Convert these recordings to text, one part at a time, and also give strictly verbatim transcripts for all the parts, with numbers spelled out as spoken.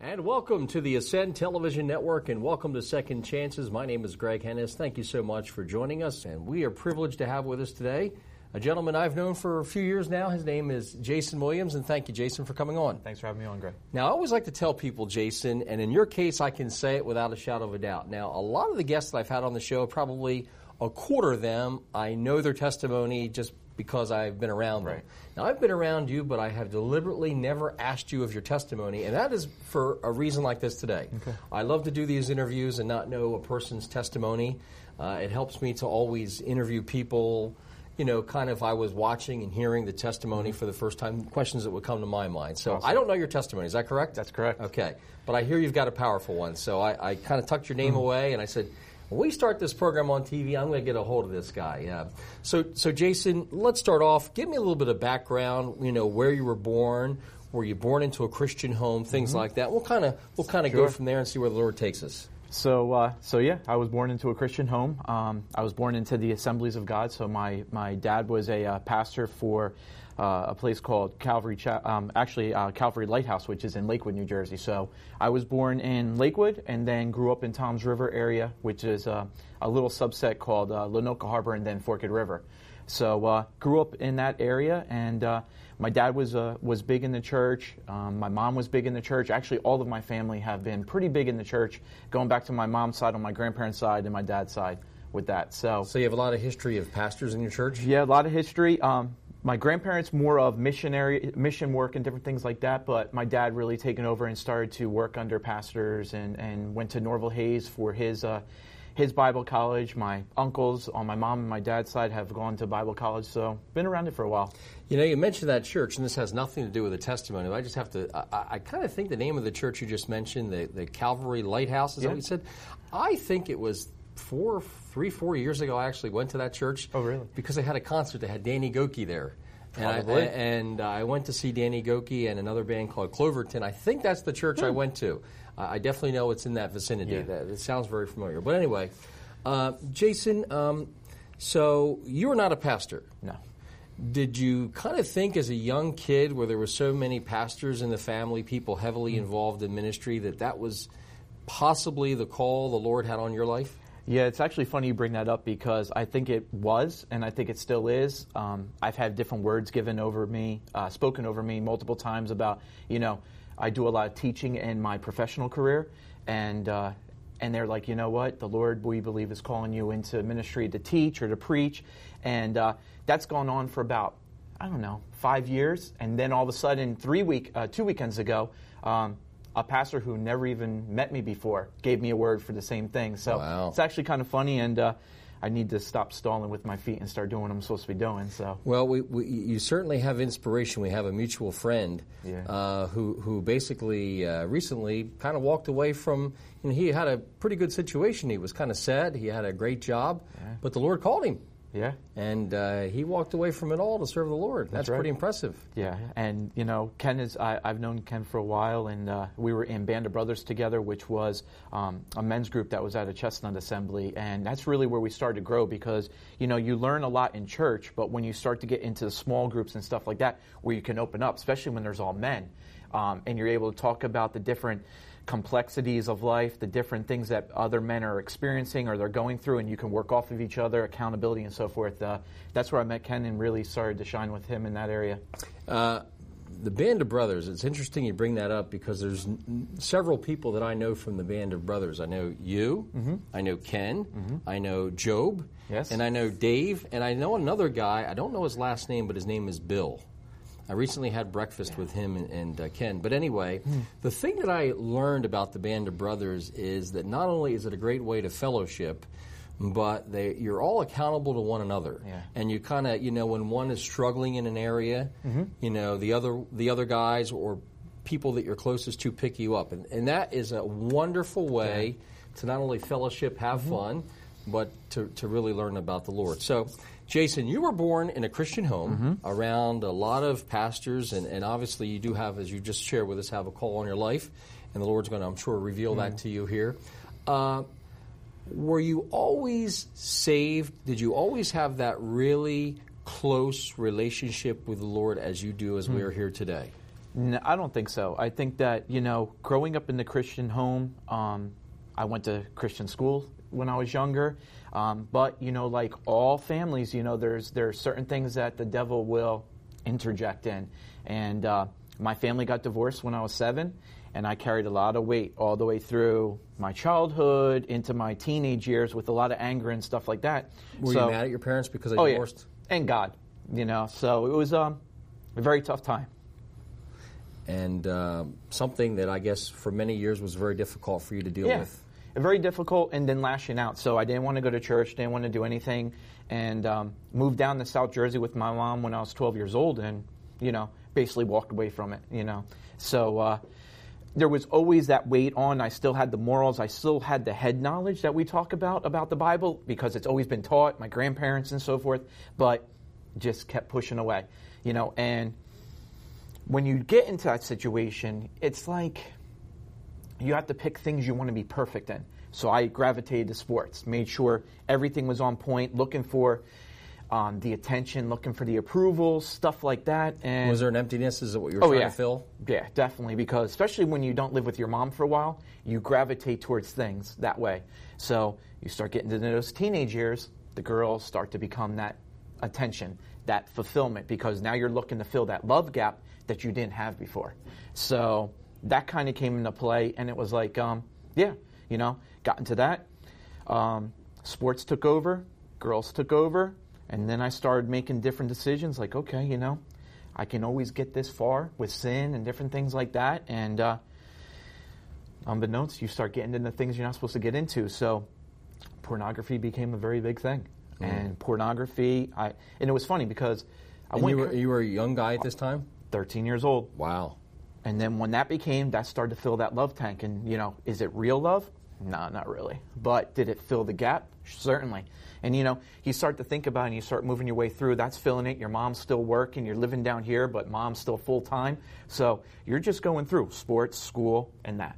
And welcome to the Ascend Television Network, and welcome to Second Chances. My name is Greg Hennis. Thank you so much for joining us, and we are privileged to have with us today a gentleman I've known for a few years now. His name is Jason Williams, and thank you, Jason, for coming on. Thanks for having me on, Greg. Now, I always like to tell people, Jason, and in your case, I can say it without a shadow of a doubt. Now, a lot of the guests that I've had on the show, probably a quarter of them, I know their testimony just because I've been around them. Right. Now, I've been around you, but I have deliberately never asked you of your testimony, and that is for a reason like this today. Okay. I love to do these interviews and not know a person's testimony. Uh, it helps me to always interview people, you know, kind of I was watching and hearing the testimony for the first time, questions that would come to my mind. So awesome. I don't know your testimony. Is that correct? That's correct. Okay. But I hear you've got a powerful one, so I, I kind of tucked your name mm-hmm. away, and I said, when we start this program on T V, I'm going to get a hold of this guy. Yeah. So, so Jason, let's start off. Give me a little bit of background. You know, where you were born. Were you born into a Christian home? Things mm-hmm. like that. We'll kind of we'll kind of sure. go from there and see where the Lord takes us. So, uh, so yeah, I was born into a Christian home. Um, I was born into the Assemblies of God. So my my dad was a uh, pastor for Uh, a place called Calvary, Cha- um, actually uh, Calvary Lighthouse, which is in Lakewood, New Jersey. So I was born in Lakewood and then grew up in Toms River area, which is uh, a little subset called uh, Lenoka Harbor and then Forked River. So uh, grew up in that area, and uh, my dad was uh, was big in the church. Um, my mom was big in the church. Actually, all of my family have been pretty big in the church, going back to my mom's side on my grandparents' side and my dad's side with that. So, so you have a lot of history of pastors in your church? Yeah, a lot of history. Um, My grandparents more of missionary mission work and different things like that, but my dad really taken over and started to work under pastors and, and went to Norvel Hayes for his uh, his Bible college. My uncles on my mom and my dad's side have gone to Bible college, so been around it for a while. You know, you mentioned that church, and this has nothing to do with the testimony, but I just have to, I, I kind of think the name of the church you just mentioned, the, the Calvary Lighthouse, is yeah. that what you said? I think it was four, three, four years ago, I actually went to that church. Oh, really? Because they had a concert. They had Danny Gokey there. Probably. And I, and I went to see Danny Gokey and another band called Cloverton. I think that's the church hmm. I went to. I definitely know it's in that vicinity. Yeah. That, it sounds very familiar. But anyway, uh, Jason, um, so you were not a pastor. No. Did you kind of think as a young kid where there were so many pastors in the family, people heavily hmm. involved in ministry, that that was possibly the call the Lord had on your life? Yeah, it's actually funny you bring that up because I think it was, and I think it still is. Um, I've had different words given over me, uh, spoken over me multiple times about, you know, I do a lot of teaching in my professional career, and uh, and they're like, you know what, the Lord, we believe, is calling you into ministry to teach or to preach, and uh, that's gone on for about, I don't know, five years, and then all of a sudden, three week, uh, two weekends ago, um, a pastor who never even met me before gave me a word for the same thing. So wow. It's actually kind of funny, and uh, I need to stop stalling with my feet and start doing what I'm supposed to be doing. So well, we, we, you certainly have inspiration. We have a mutual friend yeah. uh, who who basically uh, recently kind of walked away from, you know, he had a pretty good situation. He was kind of sad. He had a great job, yeah. but the Lord called him. Yeah. And uh, he walked away from it all to serve the Lord. That's, That's right. pretty impressive. Yeah. And, you know, Ken is, I, I've known Ken for a while, and uh, we were in Band of Brothers together, which was um, a men's group that was at a Chestnut Assembly. And that's really where we started to grow because, you know, you learn a lot in church, but when you start to get into the small groups and stuff like that, where you can open up, especially when there's all men, um, and you're able to talk about the different complexities of life, the different things that other men are experiencing or they're going through, and you can work off of each other, accountability and so forth. Uh, that's where I met Ken and really started to shine with him in that area. Uh, the Band of Brothers, it's interesting you bring that up because there's n- several people that I know from the Band of Brothers. I know you, mm-hmm. I know Ken, mm-hmm. I know Job, yes. and I know Dave, and I know another guy. I don't know his last name, but his name is Bill. I recently had breakfast yeah. with him and, and uh, Ken. But anyway, mm. the thing that I learned about the Band of Brothers is that not only is it a great way to fellowship, but they, you're all accountable to one another. Yeah. And you kind of, you know, when one is struggling in an area, mm-hmm. you know, the other the other guys or people that you're closest to pick you up. And, and that is a wonderful way yeah. to not only fellowship, have mm-hmm. fun, but to, to really learn about the Lord. So, Jason, you were born in a Christian home mm-hmm. around a lot of pastors, and, and obviously you do have, as you just shared with us, have a call on your life, and the Lord's going to, I'm sure, reveal mm-hmm. that to you here. Uh, were you always saved? Did you always have that really close relationship with the Lord as you do as mm-hmm. we are here today? No, I don't think so. I think that, you know, growing up in the Christian home, um, I went to Christian school when I was younger. Um, but, you know, like all families, you know, there's there are certain things that the devil will interject in. And uh, my family got divorced when I was seven, and I carried a lot of weight all the way through my childhood into my teenage years with a lot of anger and stuff like that. Were so, you mad at your parents because they oh, divorced? Yeah. And God, you know. So it was um, a very tough time. And uh, something that I guess for many years was very difficult for you to deal yeah, with. Very difficult, and then lashing out. So I didn't want to go to church, didn't want to do anything, and um, moved down to South Jersey with my mom when I was twelve years old, and you know, basically walked away from it. You know, so uh, there was always that weight on. I still had the morals, I still had the head knowledge that we talk about about the Bible because it's always been taught, my grandparents and so forth, but just kept pushing away. You know, and when you get into that situation, it's like you have to pick things you want to be perfect in. So I gravitated to sports, made sure everything was on point, looking for um, the attention, looking for the approval, stuff like that. And was there an emptiness? Is that what you were oh, trying yeah. to fill? Yeah, definitely, because especially when you don't live with your mom for a while, you gravitate towards things that way. So you start getting into those teenage years, the girls start to become that attention, that fulfillment, because now you're looking to fill that love gap that you didn't have before. So that kind of came into play, and it was like, um, yeah, you know, got into that. Um, sports took over, girls took over, and then I started making different decisions like, okay, you know, I can always get this far with sin and different things like that. And uh, unbeknownst, you start getting into things you're not supposed to get into. So pornography became a very big thing. Mm. And pornography, I and it was funny because I and went... You were, you were a young guy at this time? thirteen years old. Wow. And then when that became, that started to fill that love tank. And, you know, is it real love? No, not really. But did it fill the gap? Certainly. And, you know, you start to think about it and you start moving your way through. That's filling it. Your mom's still working. You're living down here, but mom's still full-time. So you're just going through sports, school, and that.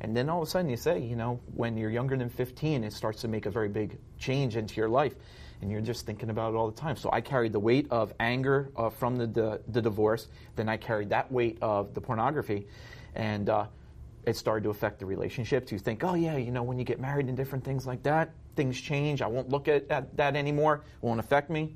And then all of a sudden you say, you know, when you're younger than fifteen, it starts to make a very big change into your life. And you're just thinking about it all the time. So I carried the weight of anger uh, from the, the the divorce. Then I carried that weight of the pornography. And uh, it started to affect the relationships. You think, oh, yeah, you know, when you get married and different things like that, things change. I won't look at, at that anymore. It won't affect me.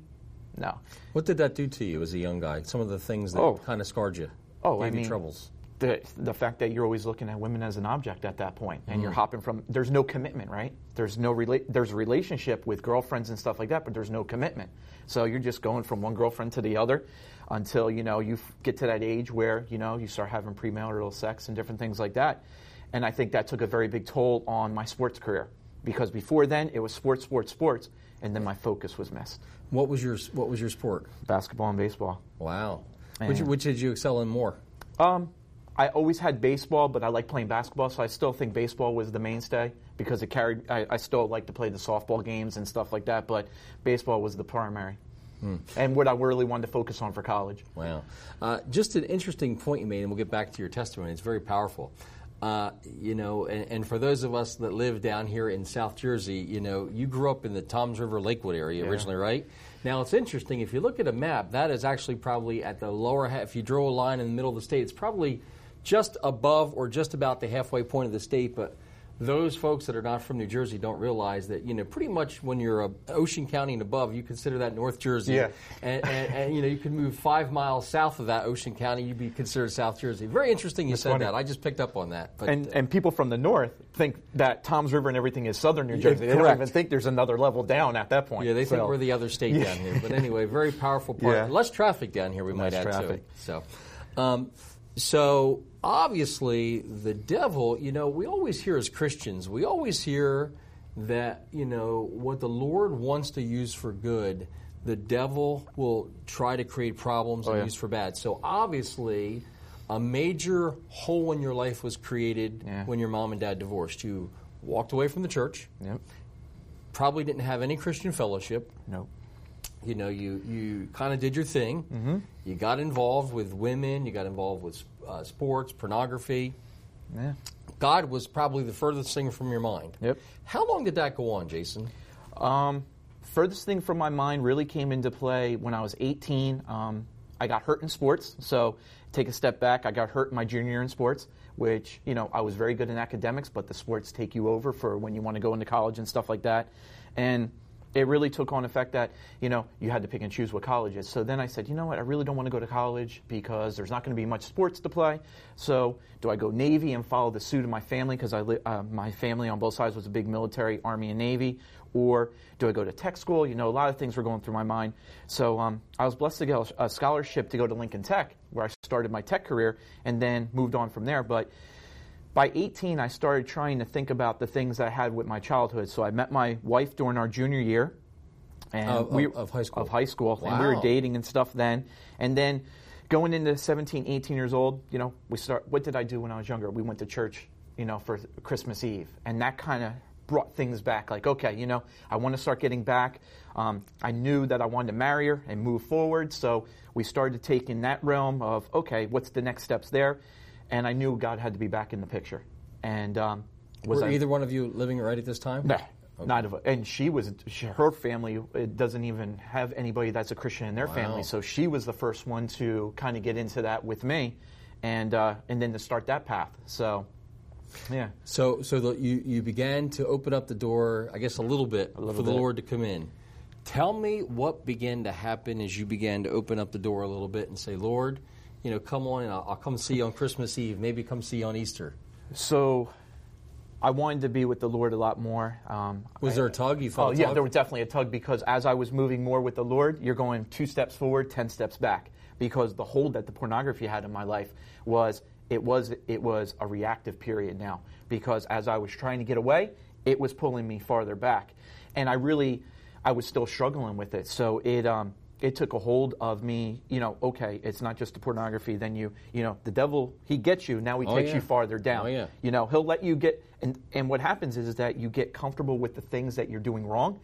No. What did that do to you as a young guy? Some of the things that oh. kind of scarred you. Oh, I mean, troubles. The, the fact that you're always looking at women as an object at that point, and mm. you're hopping from, there's no commitment, right? There's no rela- there's a relationship with girlfriends and stuff like that, but there's no commitment. So you're just going from one girlfriend to the other until, you know, you f- get to that age where, you know, you start having premarital sex and different things like that. And I think that took a very big toll on my sports career, because before then it was sports, sports, sports, and then my focus was missed. What was your What was your sport? Basketball and baseball. Wow. And which, which did you excel in more? Um. I always had baseball, but I like playing basketball, so I still think baseball was the mainstay because it carried. I, I still like to play the softball games and stuff like that, but baseball was the primary mm. and what I really wanted to focus on for college. Wow. Uh, just an interesting point you made, and we'll get back to your testimony. It's very powerful. Uh, you know, and, and for those of us that live down here in South Jersey, you know, you grew up in the Toms River Lakewood area yeah. originally, right? Now, it's interesting. If you look at a map, that is actually probably at the lower half. If you draw a line in the middle of the state, it's probably just above or just about the halfway point of the state, but those folks that are not from New Jersey don't realize that, you know, pretty much when you're uh, Ocean County and above, you consider that North Jersey. Yeah. And, and, and, you know, you can move five miles south of that Ocean County, you'd be considered South Jersey. Very interesting you That's said funny. That. I just picked up on that. But, and, uh, and people from the north think that Toms River and everything is southern New Jersey. Yeah, they don't even think there's another level down at that point. Yeah, they so. think we're the other state yeah. down here. But anyway, very powerful part. Yeah. Less traffic down here, we Less might add traffic. To it. So, um, So, obviously, the devil, you know, we always hear as Christians, we always hear that, you know, what the Lord wants to use for good, the devil will try to create problems and oh, yeah. use for bad. So, obviously, a major hole in your life was created yeah. when your mom and dad divorced. You walked away from the church, yep. probably didn't have any Christian fellowship. Nope. You know, you, you kind of did your thing. Mm-hmm. You got involved with women. You got involved with uh, sports, pornography. Yeah. God was probably the furthest thing from your mind. Yep. How long did that go on, Jason? Um, furthest thing from my mind really came into play when I was eighteen. Um, I got hurt in sports, so take a step back. I got hurt my junior year in sports, which, you know, I was very good in academics, but the sports take you over for when you want to go into college and stuff like that. And it really took on effect that, you know, you had to pick and choose what college is. So then I said, you know what, I really don't want to go to college because there's not going to be much sports to play. So do I go Navy and follow the suit of my family because I li- uh, my family on both sides was a big military, Army and Navy, or do I go to tech school? You know, a lot of things were going through my mind. So um, I was blessed to get a scholarship to go to Lincoln Tech, where I started my tech career and then moved on from there. But by eighteen, I started trying to think about the things I had with my childhood. So I met my wife during our junior year, and of, we, of, of high school. Of high school, wow. And we were dating and stuff then. And then going into seventeen, eighteen years old, you know, we start. What did I do when I was younger? We went to church, you know, for Christmas Eve, and that kind of brought things back. Like, okay, you know, I want to start getting back. Um, I knew that I wanted to marry her and move forward, so we started taking that realm of okay, what's the next steps there? And I knew God had to be back in the picture. And um, was Were I, either one of you living right at this time? No, okay. Not of. And she was. She, her family it doesn't even have anybody that's a Christian in their wow. family. So she was the first one to kind of get into that with me, and uh, and then to start that path. So, yeah. So so the, you you began to open up the door, I guess, a little bit a little for bit. the Lord to come in. Tell me what began to happen as you began to open up the door a little bit and say, Lord, you know, come on, and I'll, I'll come see you on Christmas Eve. Maybe come see you on Easter. So, I wanted to be with the Lord a lot more. Um, was I, there a tug? You felt? Oh, a tug? Yeah, there was definitely a tug because as I was moving more with the Lord, you're going two steps forward, ten steps back, because the hold that the pornography had in my life was it was it was a reactive period now because as I was trying to get away, it was pulling me farther back, and I really I was still struggling with it. So it. Um, It took a hold of me, you know, okay, it's not just the pornography, then you, you know, the devil, he gets you, now he oh, takes yeah. you farther down. Oh, yeah. You know, he'll let you get, and, and what happens is, is that you get comfortable with the things that you're doing wrong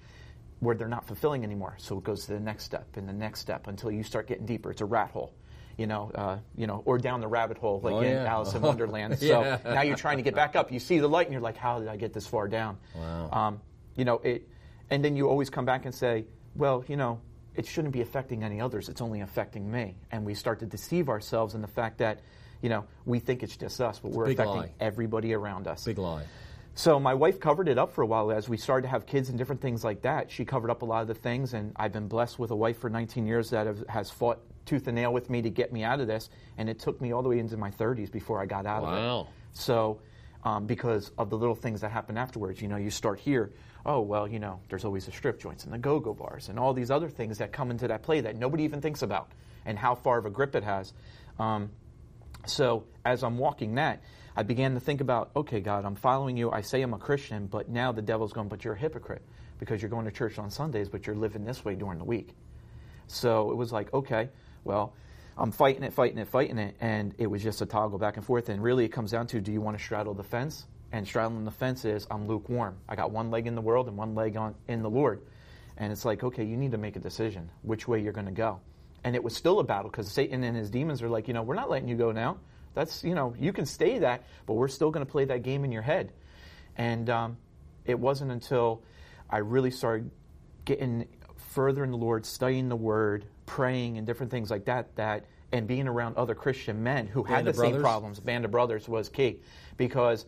where they're not fulfilling anymore. So it goes to the next step and the next step until you start getting deeper. It's a rat hole, you know, uh, you know, or down the rabbit hole like oh, in yeah. Alice in Wonderland. So yeah. Now you're trying to get back up. You see the light and you're like, how did I get this far down? Wow. Um, you know, it, and then you always come back and say, well, you know, it shouldn't be affecting any others. It's only affecting me. And we start to deceive ourselves in the fact that, you know, we think it's just us, but it's we're affecting lie. everybody around us. Big lie. So my wife covered it up for a while as we started to have kids and different things like that. She covered up a lot of the things, and I've been blessed with a wife for nineteen years that have, has fought tooth and nail with me to get me out of this, and it took me all the way into my thirties before I got out wow. of it. Wow. So um, because of the little things that happen afterwards, you know, you start here. Oh, well, you know, there's always the strip joints and the go-go bars and all these other things that come into that play that nobody even thinks about and how far of a grip it has. Um, so as I'm walking that, I began to think about, okay, God, I'm following you. I say I'm a Christian, but now the devil's going, but you're a hypocrite because you're going to church on Sundays, but you're living this way during the week. So it was like, okay, well, I'm fighting it, fighting it, fighting it, and it was just a toggle back and forth. And really it comes down to, do you want to straddle the fence? And straddling the fence is, I'm lukewarm. I got one leg in the world and one leg on, in the Lord. And it's like, okay, you need to make a decision which way you're going to go. And it was still a battle because Satan and his demons are like, you know, we're not letting you go now. That's, you know, you can stay that, but we're still going to play that game in your head. And um, it wasn't until I really started getting further in the Lord, studying the Word, praying and different things like that, that and being around other Christian men who had the same problems. Band of Brothers was key because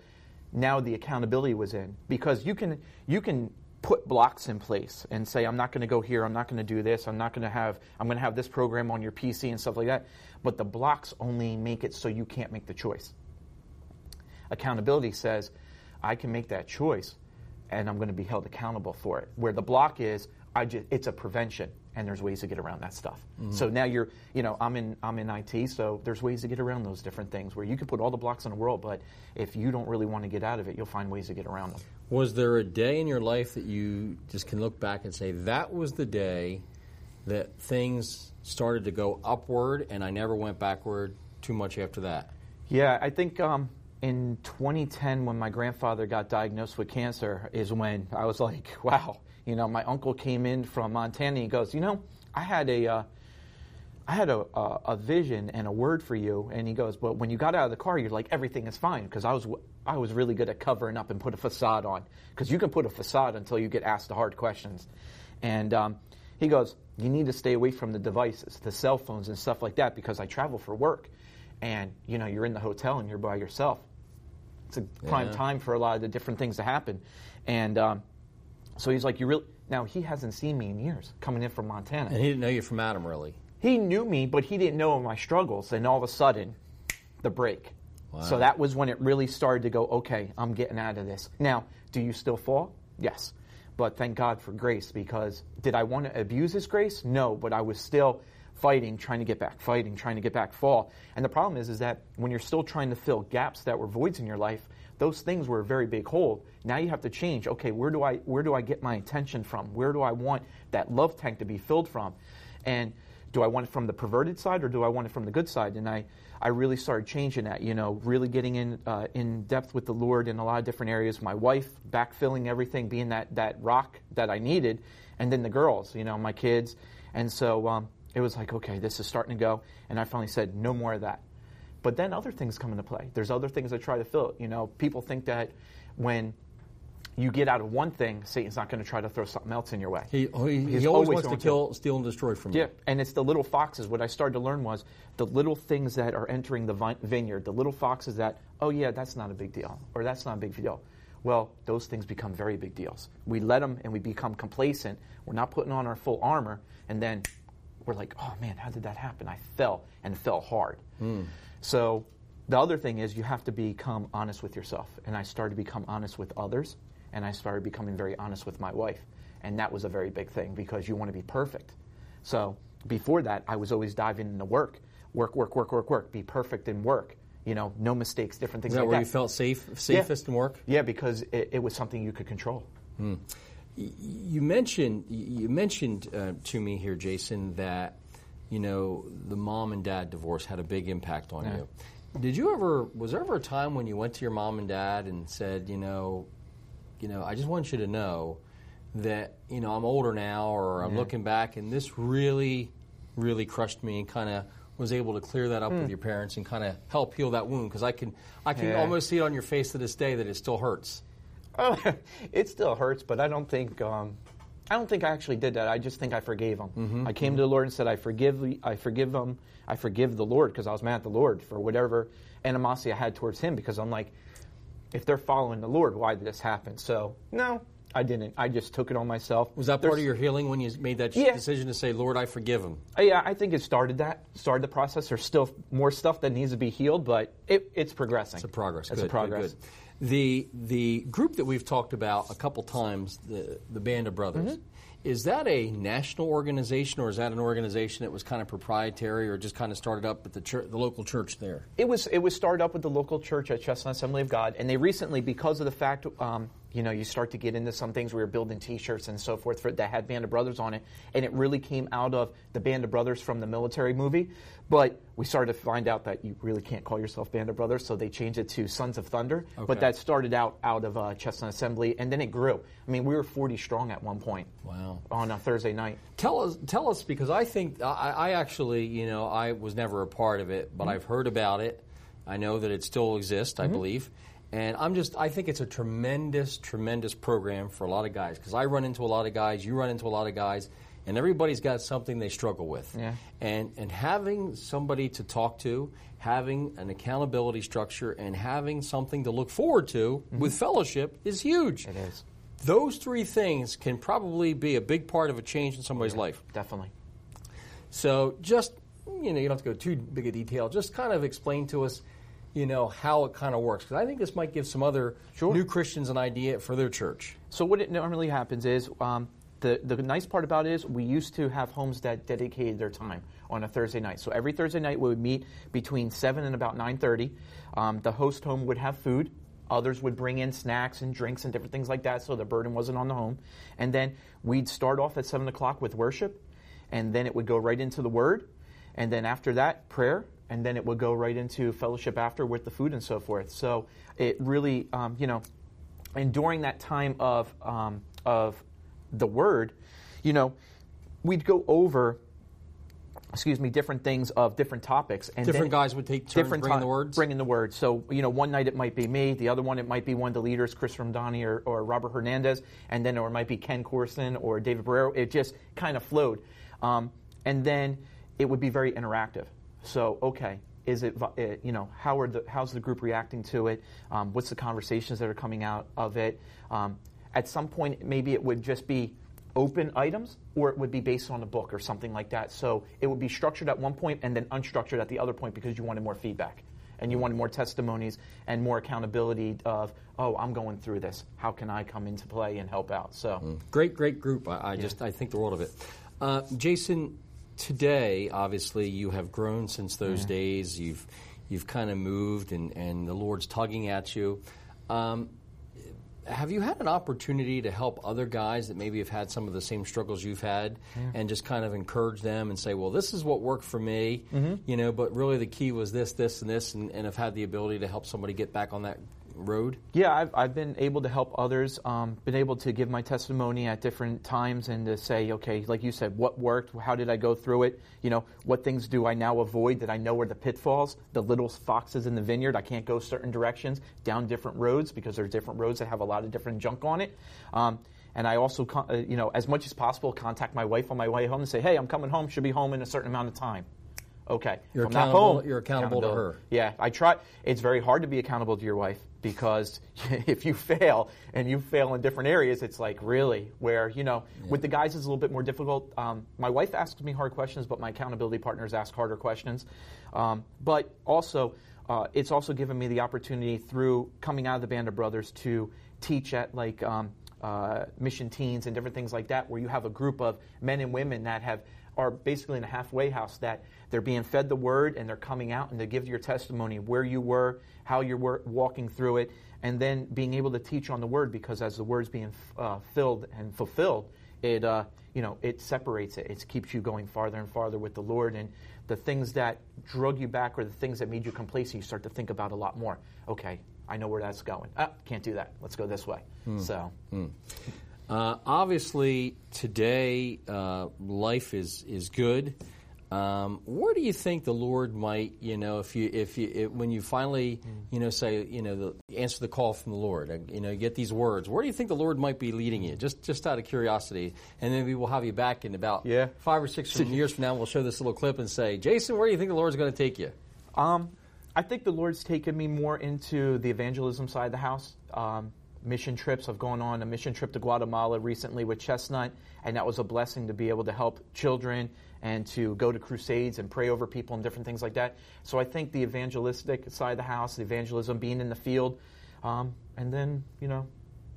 now the accountability was in because you can you can put blocks in place and say I'm not going to go here, I'm not going to do this, I'm not going to have I'm going to have this program on your P C and stuff like that, but the blocks only make it so you can't make the choice. Accountability says I can make that choice and I'm going to be held accountable for it. Where the block is, I just, it's a prevention and there's ways to get around that stuff. Mm-hmm. So now you're, you know, I'm in I'm in I T, so there's ways to get around those different things where you can put all the blocks in the world, but if you don't really want to get out of it, you'll find ways to get around them. Was there a day in your life that you just can look back and say, that was the day that things started to go upward and I never went backward too much after that? Yeah, I think um, in twenty ten when my grandfather got diagnosed with cancer is when I was like, wow. You know, my uncle came in from Montana. He goes, you know, I had a, uh, I had a, a, a vision and a word for you. And he goes, but when you got out of the car, you're like, everything is fine. Because I was, I was really good at covering up and put a facade on. Because you can put a facade until you get asked the hard questions. And um, He goes, you need to stay away from the devices, the cell phones and stuff like that, because I travel for work. And, you know, you're in the hotel and you're by yourself. It's a prime yeah. time for a lot of the different things to happen. And um, so he's like, you really... Now, he hasn't seen me in years, coming in from Montana. And he didn't know you from Adam, really. He knew me, but he didn't know my struggles. And all of a sudden, the break. Wow. So that was when it really started to go, okay, I'm getting out of this. Now, do you still fall? Yes. But thank God for grace, because did I want to abuse his grace? No, but I was still fighting, trying to get back, fighting, trying to get back, fall. And the problem is, is that when you're still trying to fill gaps that were voids in your life, those things were a very big hole. Now you have to change. Okay, where do I, where do I get my attention from? Where do I want that love tank to be filled from? And do I want it from the perverted side, or do I want it from the good side? And I, I really started changing that, you know, really getting in uh, in depth with the Lord in a lot of different areas. My wife, backfilling everything, being that, that rock that I needed, and then the girls, you know, my kids. And so um, it was like, okay, this is starting to go. And I finally said, no more of that. But then other things come into play. There's other things that try to fill it. You know, people think that when you get out of one thing, Satan's not going to try to throw something else in your way. He, he, he always, always wants to kill, to, steal, and destroy from you. Yeah, and it's the little foxes. What I started to learn was the little things that are entering the vineyard, the little foxes that, oh, yeah, that's not a big deal, or that's not a big deal. Well, those things become very big deals. We let them, and we become complacent. We're not putting on our full armor, and then we're like, oh, man, how did that happen? I fell, and fell hard. Mm. So the other thing is you have to become honest with yourself, and I started to become honest with others. And I started becoming very honest with my wife. And that was a very big thing, because you want to be perfect. So before that, I was always diving into work. Work, work, work, work, work. Be perfect in work. You know, no mistakes, different things like that. Is that where you felt safe, safest in work? Yeah, because it, it was something you could control. Hmm. You mentioned, you mentioned uh, to me here, Jason, that, you know, the mom and dad divorce had a big impact on yeah. you. Did you ever, was there ever a time when you went to your mom and dad and said, you know, you know, I just want you to know that, you know, I'm older now, or I'm yeah. looking back, and this really, really crushed me, and kind of was able to clear that up mm. with your parents and kind of help heal that wound? Because I can, I can yeah. almost see it on your face to this day that it still hurts. Oh, it still hurts, but I don't think, um, I don't think I actually did that. I just think I forgave them. Mm-hmm. I came mm-hmm. to the Lord and said, I forgive, I forgive them. I forgive the Lord, because I was mad at the Lord for whatever animosity I had towards him, because I'm like, if they're following the Lord, why did this happen? So, no, I didn't. I just took it on myself. Was that part There's, of your healing when you made that yeah. decision to say, Lord, I forgive him? Yeah, I think it started that, started the process. There's still more stuff that needs to be healed, but it, it's progressing. It's a progress. It's good, a progress. Good, good. The, the group that we've talked about a couple times, the, the Band of Brothers, mm-hmm. is that a national organization, or is that an organization that was kind of proprietary, or just kind of started up at the church, the local church there? It was it was started up with the local church at Chestnut Assembly of God, and they recently, because of the fact, um, you know, you start to get into some things. We were building T-shirts and so forth for, that had Band of Brothers on it, and it really came out of the Band of Brothers from the military movie. But we started to find out that you really can't call yourself Band of Brothers, so they changed it to Sons of Thunder. Okay. But that started out out of uh, Chestnut Assembly, and then it grew. I mean, we were forty strong at one point. Wow. On a Thursday night. Tell us, tell us, because I think, I, I actually, you know, I was never a part of it, but mm-hmm. I've heard about it. I know that it still exists, I mm-hmm. believe. And I'm just, I think it's a tremendous, tremendous program for a lot of guys, because I run into a lot of guys, you run into a lot of guys, and everybody's got something they struggle with. Yeah. And, and having somebody to talk to, having an accountability structure, and having something to look forward to mm-hmm. with fellowship is huge. It is. Those three things can probably be a big part of a change in somebody's yeah, life. Definitely. So just, you know, you don't have to go too big a detail. Just kind of explain to us, you know, how it kind of works. Because I think this might give some other sure. new Christians an idea for their church. So what it normally happens is, um, the, the nice part about it is we used to have homes that dedicated their time on a Thursday night. So every Thursday night we would meet between seven and about nine thirty. Um, the host home would have food. Others would bring in snacks and drinks and different things like that, so the burden wasn't on the home. And then we'd start off at seven o'clock with worship, and then it would go right into the Word, and then after that, prayer, and then it would go right into fellowship after with the food and so forth. So it really, um, you know, and during that time of um, of the Word, you know, we'd go over excuse me, different things of different topics. And different guys would take turns bringing the words? Bringing the words. So, you know, one night it might be me. The other one, it might be one of the leaders, Chris Romdani or, or Robert Hernandez. And then or it might be Ken Corson or David Barrero. It just kind of flowed. Um, and then it would be very interactive. So, okay, is it, you know, how are the, how's the group reacting to it? Um, what's the conversations that are coming out of it? Um, at some point, maybe it would just be open items, or it would be based on a book or something like that. So it would be structured at one point and then unstructured at the other point because you wanted more feedback and you wanted more testimonies and more accountability of, oh, I'm going through this. How can I come into play and help out? So mm. Great, great group. I, I yeah. just I think the world of it. Uh, Jason, today, obviously, you have grown since those mm. days. You've you've kind of moved, and, and the Lord's tugging at you. Um Have you had an opportunity to help other guys that maybe have had some of the same struggles you've had yeah. and just kind of encourage them and say, well, this is what worked for me, mm-hmm. you know, but really the key was this, this, and this, and, and have had the ability to help somebody get back on that road? Yeah, I've, I've been able to help others, um, been able to give my testimony at different times and to say, okay, like you said, what worked? How did I go through it? You know, what things do I now avoid that I know are the pitfalls, the little foxes in the vineyard? I can't go certain directions, down different roads, because there are different roads that have a lot of different junk on it. Um, and I also, con- uh, you know, as much as possible, contact my wife on my way home and say, hey, I'm coming home, should be home in a certain amount of time. Okay. You're I'm accountable, not home, you're accountable to her. Yeah. I try. It's very hard to be accountable to your wife because if you fail and you fail in different areas, it's like really where, you know, yeah. with the guys, it's a little bit more difficult. Um, my wife asks me hard questions, but my accountability partners ask harder questions. Um, but also, uh, it's also given me the opportunity through coming out of the Band of Brothers to teach at like um, uh, mission teens and different things like that, where you have a group of men and women that have are basically in a halfway house that they're being fed the word and they're coming out and they give your testimony where you were, how you were walking through it, and then being able to teach on the word, because as the word's being uh, filled and fulfilled, it uh, you know it separates it. It keeps you going farther and farther with the Lord, and the things that drug you back or the things that made you complacent, you start to think about a lot more. Okay, I know where that's going. Ah, can't do that. Let's go this way. Mm. So. Mm. Uh, obviously, today uh, life is is good. Um, where do you think the Lord might, you know, if you if you if, when you finally, you know, say, you know, the, answer the call from the Lord, you know, get these words. Where do you think the Lord might be leading you? Just just out of curiosity, and maybe we'll have you back in about yeah. five or six years from now. We'll show this little clip and say, Jason, where do you think the Lord's going to take you? Um, I think the Lord's taken me more into the evangelism side of the house. Um, mission trips. I've gone on a mission trip to Guatemala recently with Chestnut, and that was a blessing to be able to help children and to go to crusades and pray over people and different things like that. So I think the evangelistic side of the house, the evangelism, being in the field, um, and then, you know,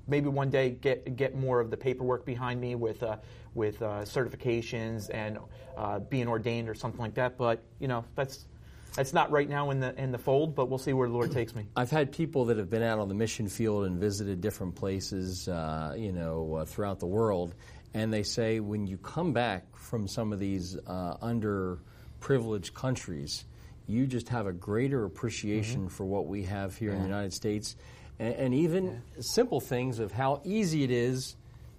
maybe one day get get more of the paperwork behind me with uh, with uh, certifications and uh, being ordained or something like that. But, you know, that's It's not right now in the in the fold, but we'll see where the Lord takes me. I've had people that have been out on the mission field and visited different places, uh, you know, uh, throughout the world, and they say when you come back from some of these uh, underprivileged countries, you just have a greater appreciation mm-hmm. for what we have here yeah. in the United States, and, and even yeah. simple things of how easy it is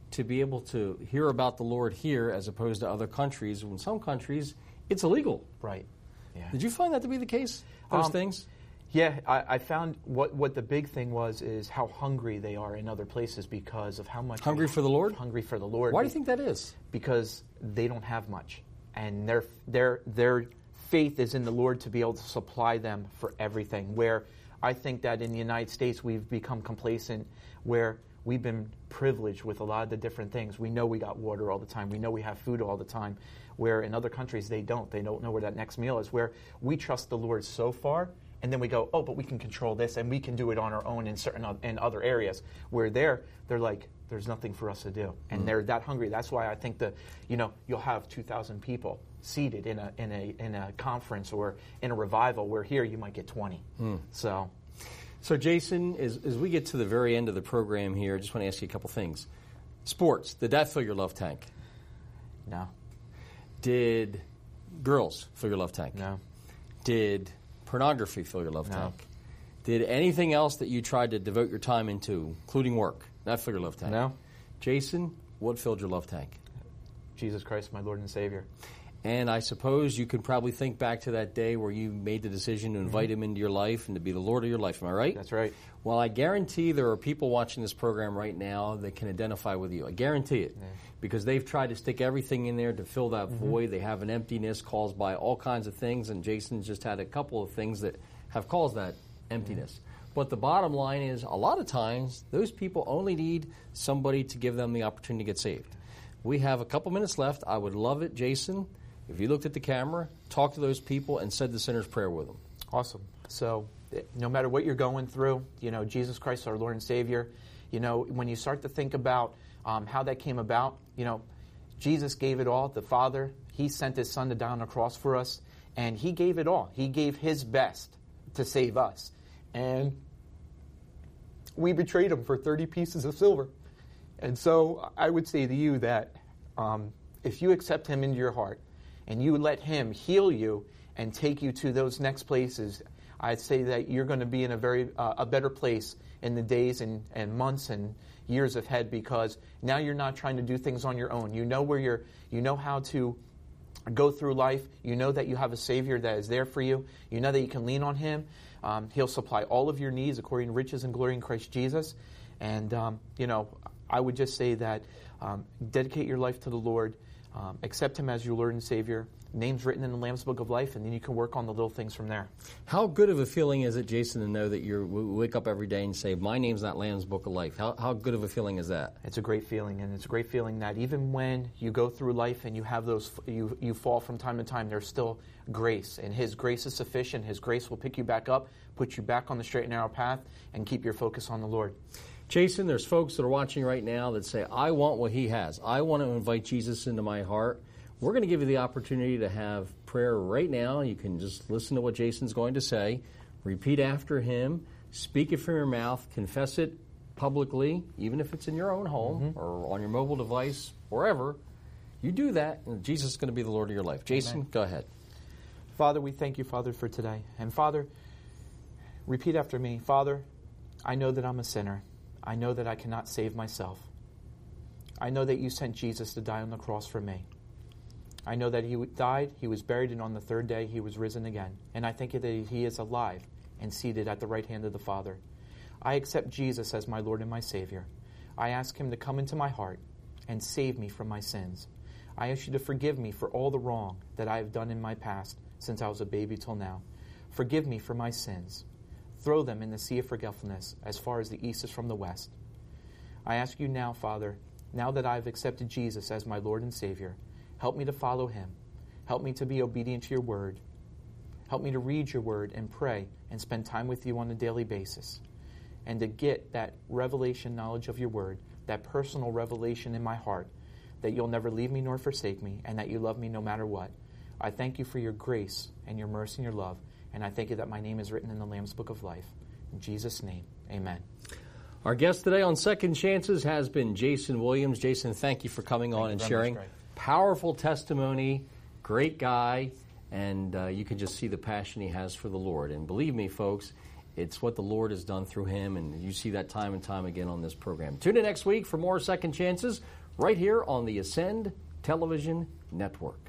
to be able to hear about the Lord here as opposed to other countries. In some countries, it's illegal. Right. Yeah. Did you find that to be the case, those um, things? Yeah, I, I found what, what the big thing was is how hungry they are in other places because of how much... Hungry for the Lord? Hungry for the Lord. Why do you think that is? Because they don't have much, and their their their faith is in the Lord to be able to supply them for everything, where I think that in the United States we've become complacent, where we've been privileged with a lot of the different things. We know we got water all the time. We know we have food all the time, where in other countries they don't. They don't know where that next meal is, where we trust the Lord so far, and then we go, oh, but we can control this, and we can do it on our own in certain in other areas, where there, they're like, there's nothing for us to do. And mm-hmm. they're that hungry. That's why I think that, you know, you'll have two thousand people seated in a, in a, in a conference or in a revival, where here you might get twenty. Mm. So... So, Jason, as, as we get to the very end of the program here, I just want to ask you a couple things. Sports, did that fill your love tank? No. Did girls fill your love tank? No. Did pornography fill your love no. tank? Did anything else that you tried to devote your time into, including work, that fill your love tank? No. Jason, what filled your love tank? Jesus Christ, my Lord and Savior. And I suppose you can probably think back to that day where you made the decision to invite mm-hmm. him into your life and to be the Lord of your life. Am I right? That's right. Well, I guarantee there are people watching this program right now that can identify with you. I guarantee it. Mm-hmm. Because they've tried to stick everything in there to fill that mm-hmm. void. They have an emptiness caused by all kinds of things, and Jason just had a couple of things that have caused that emptiness. Mm-hmm. But the bottom line is, a lot of times, those people only need somebody to give them the opportunity to get saved. We have a couple minutes left. I would love it, Jason, if you looked at the camera, talked to those people, and said the sinner's prayer with them. Awesome. So no matter what you're going through, you know, Jesus Christ, our Lord and Savior, you know, when you start to think about um, how that came about, you know, Jesus gave it all. The Father, He sent His Son to die on the cross for us, and He gave it all. He gave His best to save us. And we betrayed Him for thirty pieces of silver. And so I would say to you that um, if you accept Him into your heart and you let Him heal you and take you to those next places, I'd say that you're going to be in a very uh, a better place in the days and, and months and years ahead, because now you're not trying to do things on your own. You know where you're, you know how to go through life. You know that you have a Savior that is there for you. You know that you can lean on Him. Um, he'll supply all of your needs according to riches and glory in Christ Jesus. And, um, you know, I would just say that um, dedicate your life to the Lord. Um, accept Him as your Lord and Savior. Name's written in the Lamb's Book of Life, and then you can work on the little things from there. How good of a feeling is it, Jason, to know that you wake up every day and say, my name's not Lamb's Book of Life? How, how good of a feeling is that? It's a great feeling, and it's a great feeling that even when you go through life and you have those, you, you fall from time to time, there's still grace, and His grace is sufficient. His grace will pick you back up, put you back on the straight and narrow path, and keep your focus on the Lord. Jason, there's folks that are watching right now that say, I want what He has. I want to invite Jesus into my heart. We're going to give you the opportunity to have prayer right now. You can just listen to what Jason's going to say. Repeat after him. Speak it from your mouth. Confess it publicly, even if it's in your own home mm-hmm. or on your mobile device, wherever. You do that, and Jesus is going to be the Lord of your life. Jason, Amen. Go ahead. Father, we thank you, Father, for today. And Father, repeat after me. Father, I know that I'm a sinner. I know that I cannot save myself. I know that you sent Jesus to die on the cross for me. I know that he died, he was buried, and on the third day he was risen again. And I thank you that he is alive and seated at the right hand of the Father. I accept Jesus as my Lord and my Savior. I ask him to come into my heart and save me from my sins. I ask you to forgive me for all the wrong that I have done in my past since I was a baby till now. Forgive me for my sins. Throw them in the sea of forgetfulness as far as the east is from the west. I ask you now, Father, now that I have accepted Jesus as my Lord and Savior, help me to follow him. Help me to be obedient to your word. Help me to read your word and pray and spend time with you on a daily basis, and to get that revelation knowledge of your word, that personal revelation in my heart, that you'll never leave me nor forsake me, and that you love me no matter what. I thank you for your grace and your mercy and your love. And I thank you that my name is written in the Lamb's Book of Life. In Jesus' name, amen. Our guest today on Second Chances has been Jason Williams. Jason, thank you for coming thank on and sharing. Much, powerful testimony, great guy, and uh, you can just see the passion he has for the Lord. And believe me, folks, it's what the Lord has done through him, and you see that time and time again on this program. Tune in next week for more Second Chances right here on the Ascend Television Network.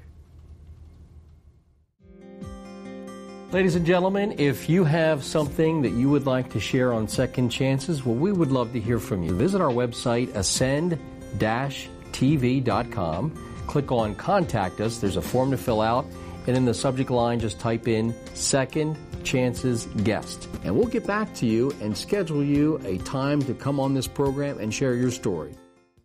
Ladies and gentlemen, if you have something that you would like to share on Second Chances, well, we would love to hear from you. Visit our website, ascend dash t v dot com. Click on Contact Us. There's a form to fill out. And in the subject line, just type in Second Chances Guest. And we'll get back to you and schedule you a time to come on this program and share your story.